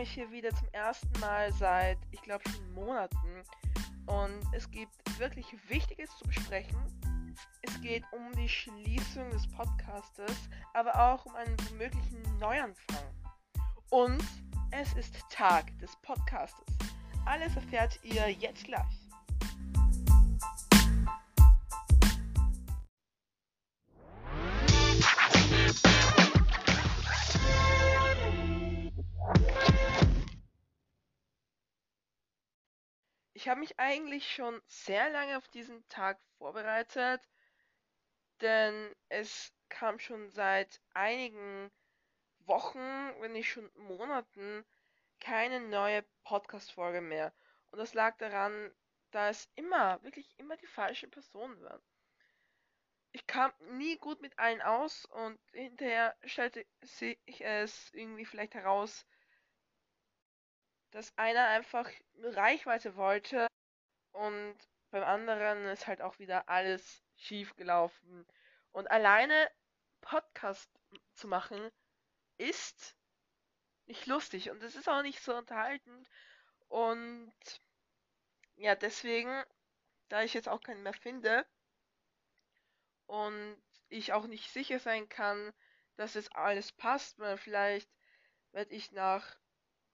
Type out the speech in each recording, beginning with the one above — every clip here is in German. mich hier wieder zum ersten Mal seit, ich glaube, schon Monaten. Und es gibt wirklich Wichtiges zu besprechen. Es geht um die Schließung des Podcastes, aber auch um einen möglichen Neuanfang. Und es ist Tag des Podcastes. Alles erfährt ihr jetzt gleich. Ich habe mich eigentlich schon sehr lange auf diesen Tag vorbereitet, denn es kam schon seit einigen Wochen, wenn nicht schon Monaten, keine neue Podcast-Folge mehr. Und das lag daran, da es wirklich immer die falsche Person war. Ich kam nie gut mit allen aus und hinterher stellte ich es irgendwie vielleicht heraus, dass einer einfach Reichweite wollte und beim anderen ist halt auch wieder alles schief gelaufen. Und alleine Podcast zu machen ist nicht lustig und es ist auch nicht so unterhaltend. Und ja, deswegen, da ich jetzt auch keinen mehr finde und ich auch nicht sicher sein kann, dass es alles passt, weil vielleicht werde ich nach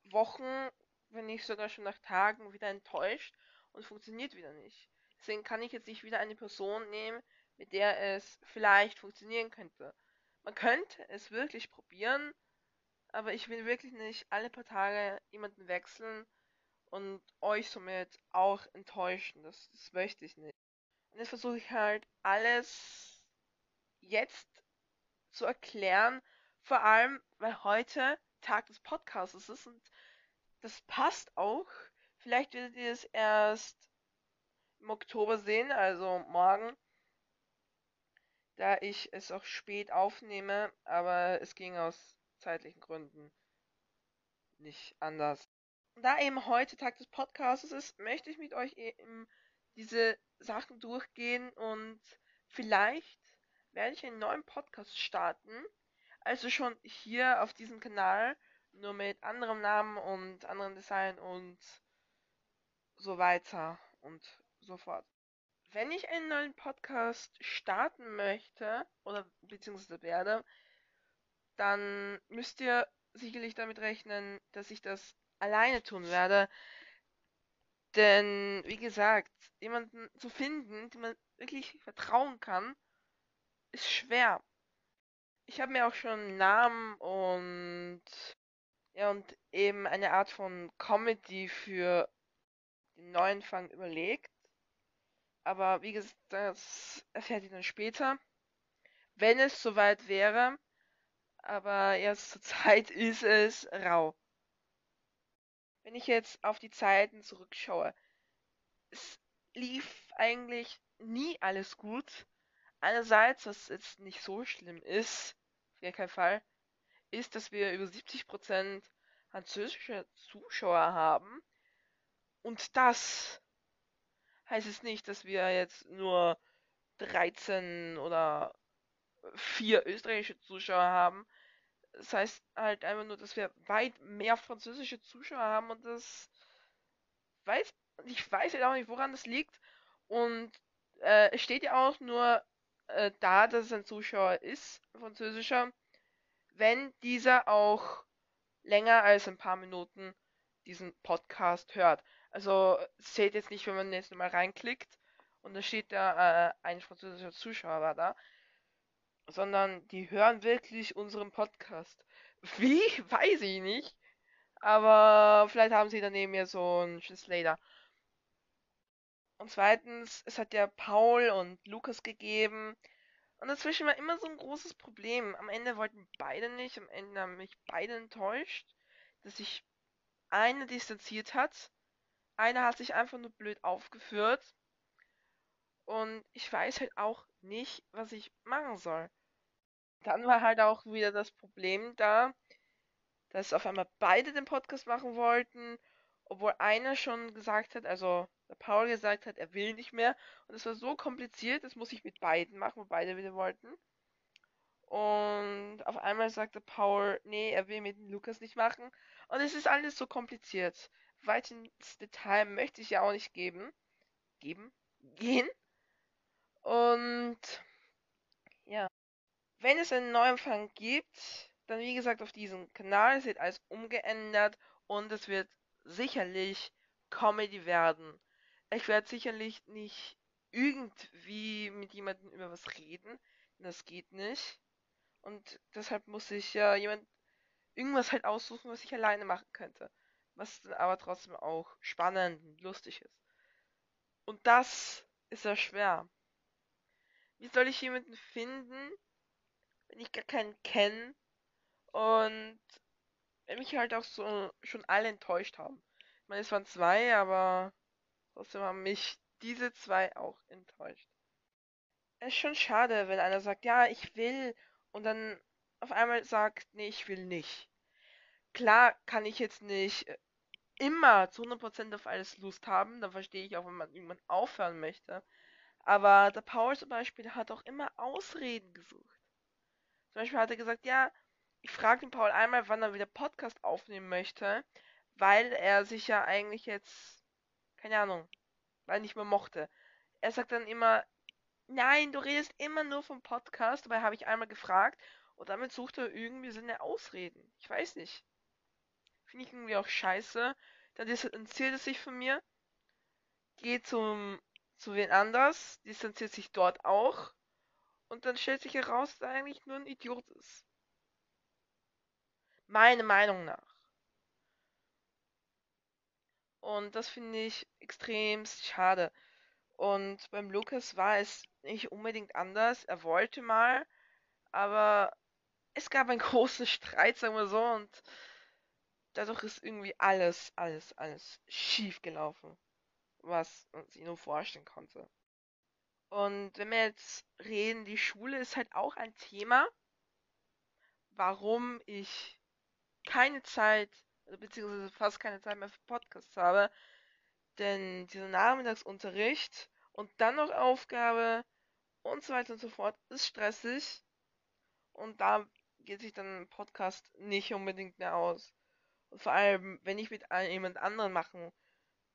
Wochen, wenn nicht sogar schon nach Tagen, wieder enttäuscht und funktioniert wieder nicht. Deswegen kann ich jetzt nicht wieder eine Person nehmen, mit der es vielleicht funktionieren könnte. Man könnte es wirklich probieren, aber ich will wirklich nicht alle paar Tage jemanden wechseln und euch somit auch enttäuschen. Das möchte ich nicht. Und jetzt versuche ich halt alles jetzt zu erklären, vor allem, weil heute Tag des Podcasts ist und das passt auch. Vielleicht werdet ihr es erst im Oktober sehen, also morgen, da ich es auch spät aufnehme, aber es ging aus zeitlichen Gründen nicht anders. Und da eben heute Tag des Podcasts ist, möchte ich mit euch eben diese Sachen durchgehen und vielleicht werde ich einen neuen Podcast starten. Also schon hier auf diesem Kanal, nur mit anderem Namen und anderem Design und so weiter und so fort. Wenn ich einen neuen Podcast starten möchte oder beziehungsweise werde, dann müsst ihr sicherlich damit rechnen, dass ich das alleine tun werde. Denn, wie gesagt, jemanden zu finden, dem man wirklich vertrauen kann, ist schwer. Ich habe mir auch schon einen Namen und eben eine Art von Comedy für den Neuanfang überlegt. Aber wie gesagt, das erfährt ihr dann später, wenn es soweit wäre. Aber erst zur Zeit ist es rau. Wenn ich jetzt auf die Zeiten zurückschaue, es lief eigentlich nie alles gut. Einerseits, was jetzt nicht so schlimm ist, auf gar keinen Fall, ist, dass wir über 70% französische Zuschauer haben. Und das heißt es nicht, dass wir jetzt nur 13 oder 4 österreichische Zuschauer haben. Das heißt halt einfach nur, dass wir weit mehr französische Zuschauer haben und ich weiß halt auch nicht, woran das liegt. Und es steht ja auch nur da, dass es ein Zuschauer ist, ein französischer, wenn dieser auch länger als ein paar Minuten diesen Podcast hört. Also seht jetzt nicht, wenn man jetzt mal reinklickt und da steht da ein französischer Zuschauer war da, sondern die hören wirklich unseren Podcast. Wie? Weiß ich nicht. Aber vielleicht haben sie daneben ja so einen Translator. Und zweitens, es hat ja Paul und Lukas gegeben. Und dazwischen war immer so ein großes Problem. Am Ende wollten beide nicht. Am Ende haben mich beide enttäuscht, dass sich einer distanziert hat. Einer hat sich einfach nur blöd aufgeführt. Und ich weiß halt auch nicht, was ich machen soll. Dann war halt auch wieder das Problem da, dass auf einmal beide den Podcast machen wollten, obwohl einer schon gesagt hat, also der Paul gesagt hat, er will nicht mehr. Und es war so kompliziert, das muss ich mit beiden machen, wo beide wieder wollten. Und auf einmal sagte Paul, nee, er will mit Lukas nicht machen. Und es ist alles so kompliziert. Weit ins Detail möchte ich ja auch nicht gehen. Und ja, wenn es einen Neuanfang gibt, dann wie gesagt auf diesem Kanal, es wird alles umgeändert und es wird sicherlich Comedy werden. Ich werde sicherlich nicht irgendwie mit jemandem über was reden, das geht nicht. Und deshalb muss ich irgendwas halt aussuchen, was ich alleine machen könnte. Was dann aber trotzdem auch spannend und lustig ist. Und das ist ja schwer. Wie soll ich jemanden finden, wenn ich gar keinen kenne und wenn mich halt auch so schon alle enttäuscht haben? Ich meine, es waren zwei, aber trotzdem haben mich diese zwei auch enttäuscht. Es ist schon schade, wenn einer sagt, ja, ich will, und dann auf einmal sagt, nee, ich will nicht. Klar kann ich jetzt nicht immer zu 100% auf alles Lust haben, dann verstehe ich auch, wenn man irgendwann aufhören möchte. Aber der Paul zum Beispiel hat auch immer Ausreden gesucht. Zum Beispiel hat er gesagt, ja, ich frage den Paul einmal, wann er wieder Podcast aufnehmen möchte, weil er sich ja eigentlich jetzt, keine Ahnung, weil er nicht mehr mochte. Er sagt dann immer, nein, du redest immer nur vom Podcast, dabei habe ich einmal gefragt und damit sucht er irgendwie seine Ausreden. Ich weiß nicht. Finde ich irgendwie auch scheiße. Dann distanziert er sich von mir. Geht zu wen anders. Distanziert sich dort auch. Und dann stellt sich heraus, dass er eigentlich nur ein Idiot ist. Meiner Meinung nach. Und das finde ich extremst schade. Und beim Lukas war es nicht unbedingt anders. Er wollte mal. Aber es gab einen großen Streit, sagen wir so. Und dadurch ist irgendwie alles schief gelaufen, was man sich nur vorstellen konnte. Und wenn wir jetzt reden, die Schule ist halt auch ein Thema, warum ich keine Zeit, beziehungsweise fast keine Zeit mehr für Podcasts habe, denn dieser Nachmittagsunterricht und dann noch Aufgabe und so weiter und so fort ist stressig und da geht sich dann ein Podcast nicht unbedingt mehr aus. Und vor allem, wenn ich mit jemand anderem machen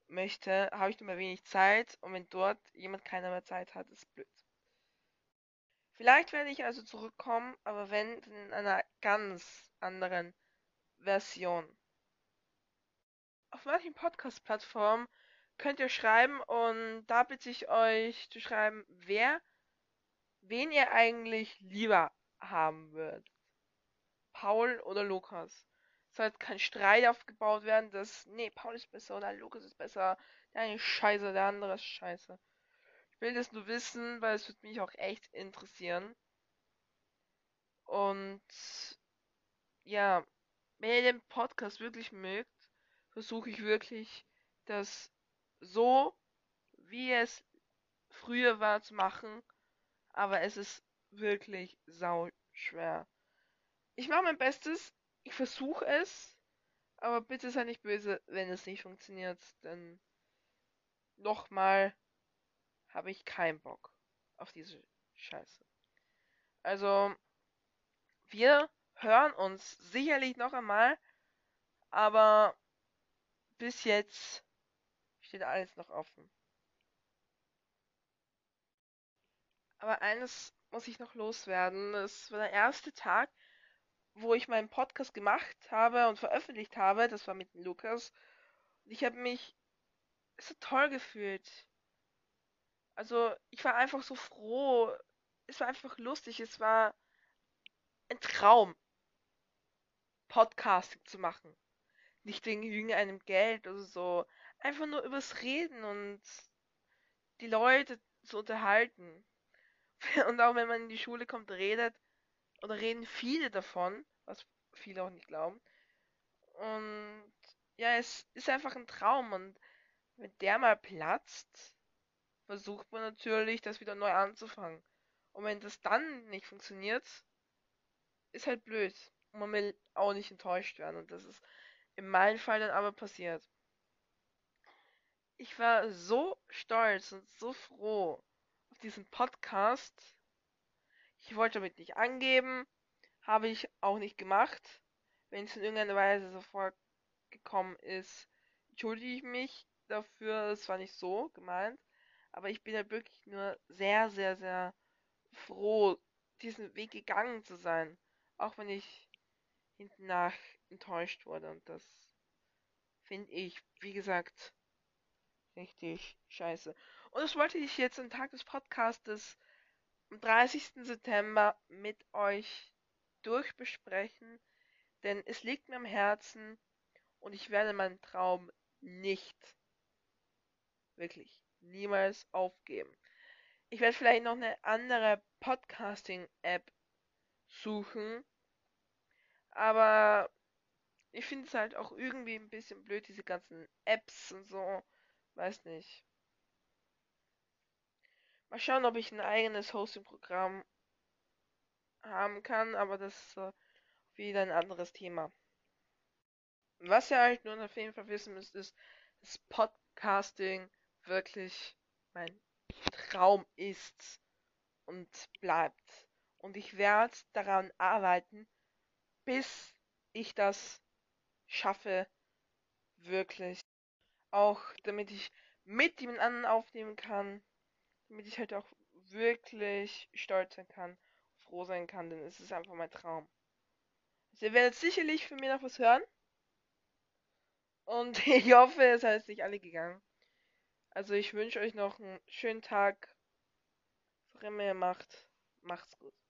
möchte, habe ich nur mal wenig Zeit. Und wenn dort jemand keiner mehr Zeit hat, ist blöd. Vielleicht werde ich also zurückkommen, aber wenn, dann in einer ganz anderen Version. Auf manchen Podcast-Plattformen könnt ihr schreiben und da bitte ich euch zu schreiben, wen ihr eigentlich lieber haben würdet. Paul oder Lukas. Es soll jetzt kein Streit aufgebaut werden, dass, nee, Paul ist besser oder Lukas ist besser, der eine ist scheiße, der andere ist scheiße. Ich will das nur wissen, weil es wird mich auch echt interessieren. Und ja, wenn ihr den Podcast wirklich mögt, versuche ich wirklich, das so, wie es früher war, zu machen. Aber es ist wirklich sau schwer. Ich mache mein Bestes. Ich versuche es, aber bitte sei nicht böse, wenn es nicht funktioniert, denn nochmal habe ich keinen Bock auf diese Scheiße. Also, wir hören uns sicherlich noch einmal, aber bis jetzt steht alles noch offen. Aber eines muss ich noch loswerden, das war der erste Tag, wo ich meinen Podcast gemacht habe und veröffentlicht habe, das war mit Lukas, und ich habe mich so toll gefühlt. Also, ich war einfach so froh, es war einfach lustig, es war ein Traum, Podcasting zu machen. Nicht wegen irgendeinem Geld oder so, einfach nur übers Reden und die Leute zu unterhalten. Und auch wenn man in die Schule kommt, reden viele davon, was viele auch nicht glauben. Und ja, es ist einfach ein Traum und wenn der mal platzt, versucht man natürlich, das wieder neu anzufangen. Und wenn das dann nicht funktioniert, ist halt blöd. Und man will auch nicht enttäuscht werden und das ist in meinem Fall dann aber passiert. Ich war so stolz und so froh auf diesen Podcast. Ich wollte damit nicht angeben, habe ich auch nicht gemacht. Wenn es in irgendeiner Weise so vorgekommen ist, entschuldige ich mich dafür, es war nicht so gemeint. Aber ich bin halt wirklich nur sehr, sehr, sehr froh, diesen Weg gegangen zu sein. Auch wenn ich hinten nach enttäuscht wurde. Und das finde ich, wie gesagt, richtig scheiße. Und das wollte ich jetzt am Tag des Podcastes am 30. September mit euch durchbesprechen. Denn es liegt mir am Herzen und ich werde meinen Traum nicht, wirklich, niemals aufgeben. Ich werde vielleicht noch eine andere Podcasting-App suchen, aber ich finde es halt auch irgendwie ein bisschen blöd, diese ganzen Apps und so, weiß nicht. Mal schauen, ob ich ein eigenes Hosting-Programm haben kann, aber das ist wieder ein anderes Thema. Was ihr halt nur auf jeden Fall wissen müsst, ist, dass Podcasting wirklich mein Traum ist und bleibt. Und ich werde daran arbeiten, bis ich das schaffe, wirklich. Auch damit ich mit jemand anderen aufnehmen kann, damit ich halt auch wirklich stolz sein kann, froh sein kann, denn es ist einfach mein Traum. Also ihr werdet sicherlich von mir noch was hören. Und ich hoffe, es seid nicht alle gegangen. Also ich wünsche euch noch einen schönen Tag. Was auch immer ihr macht, macht's gut.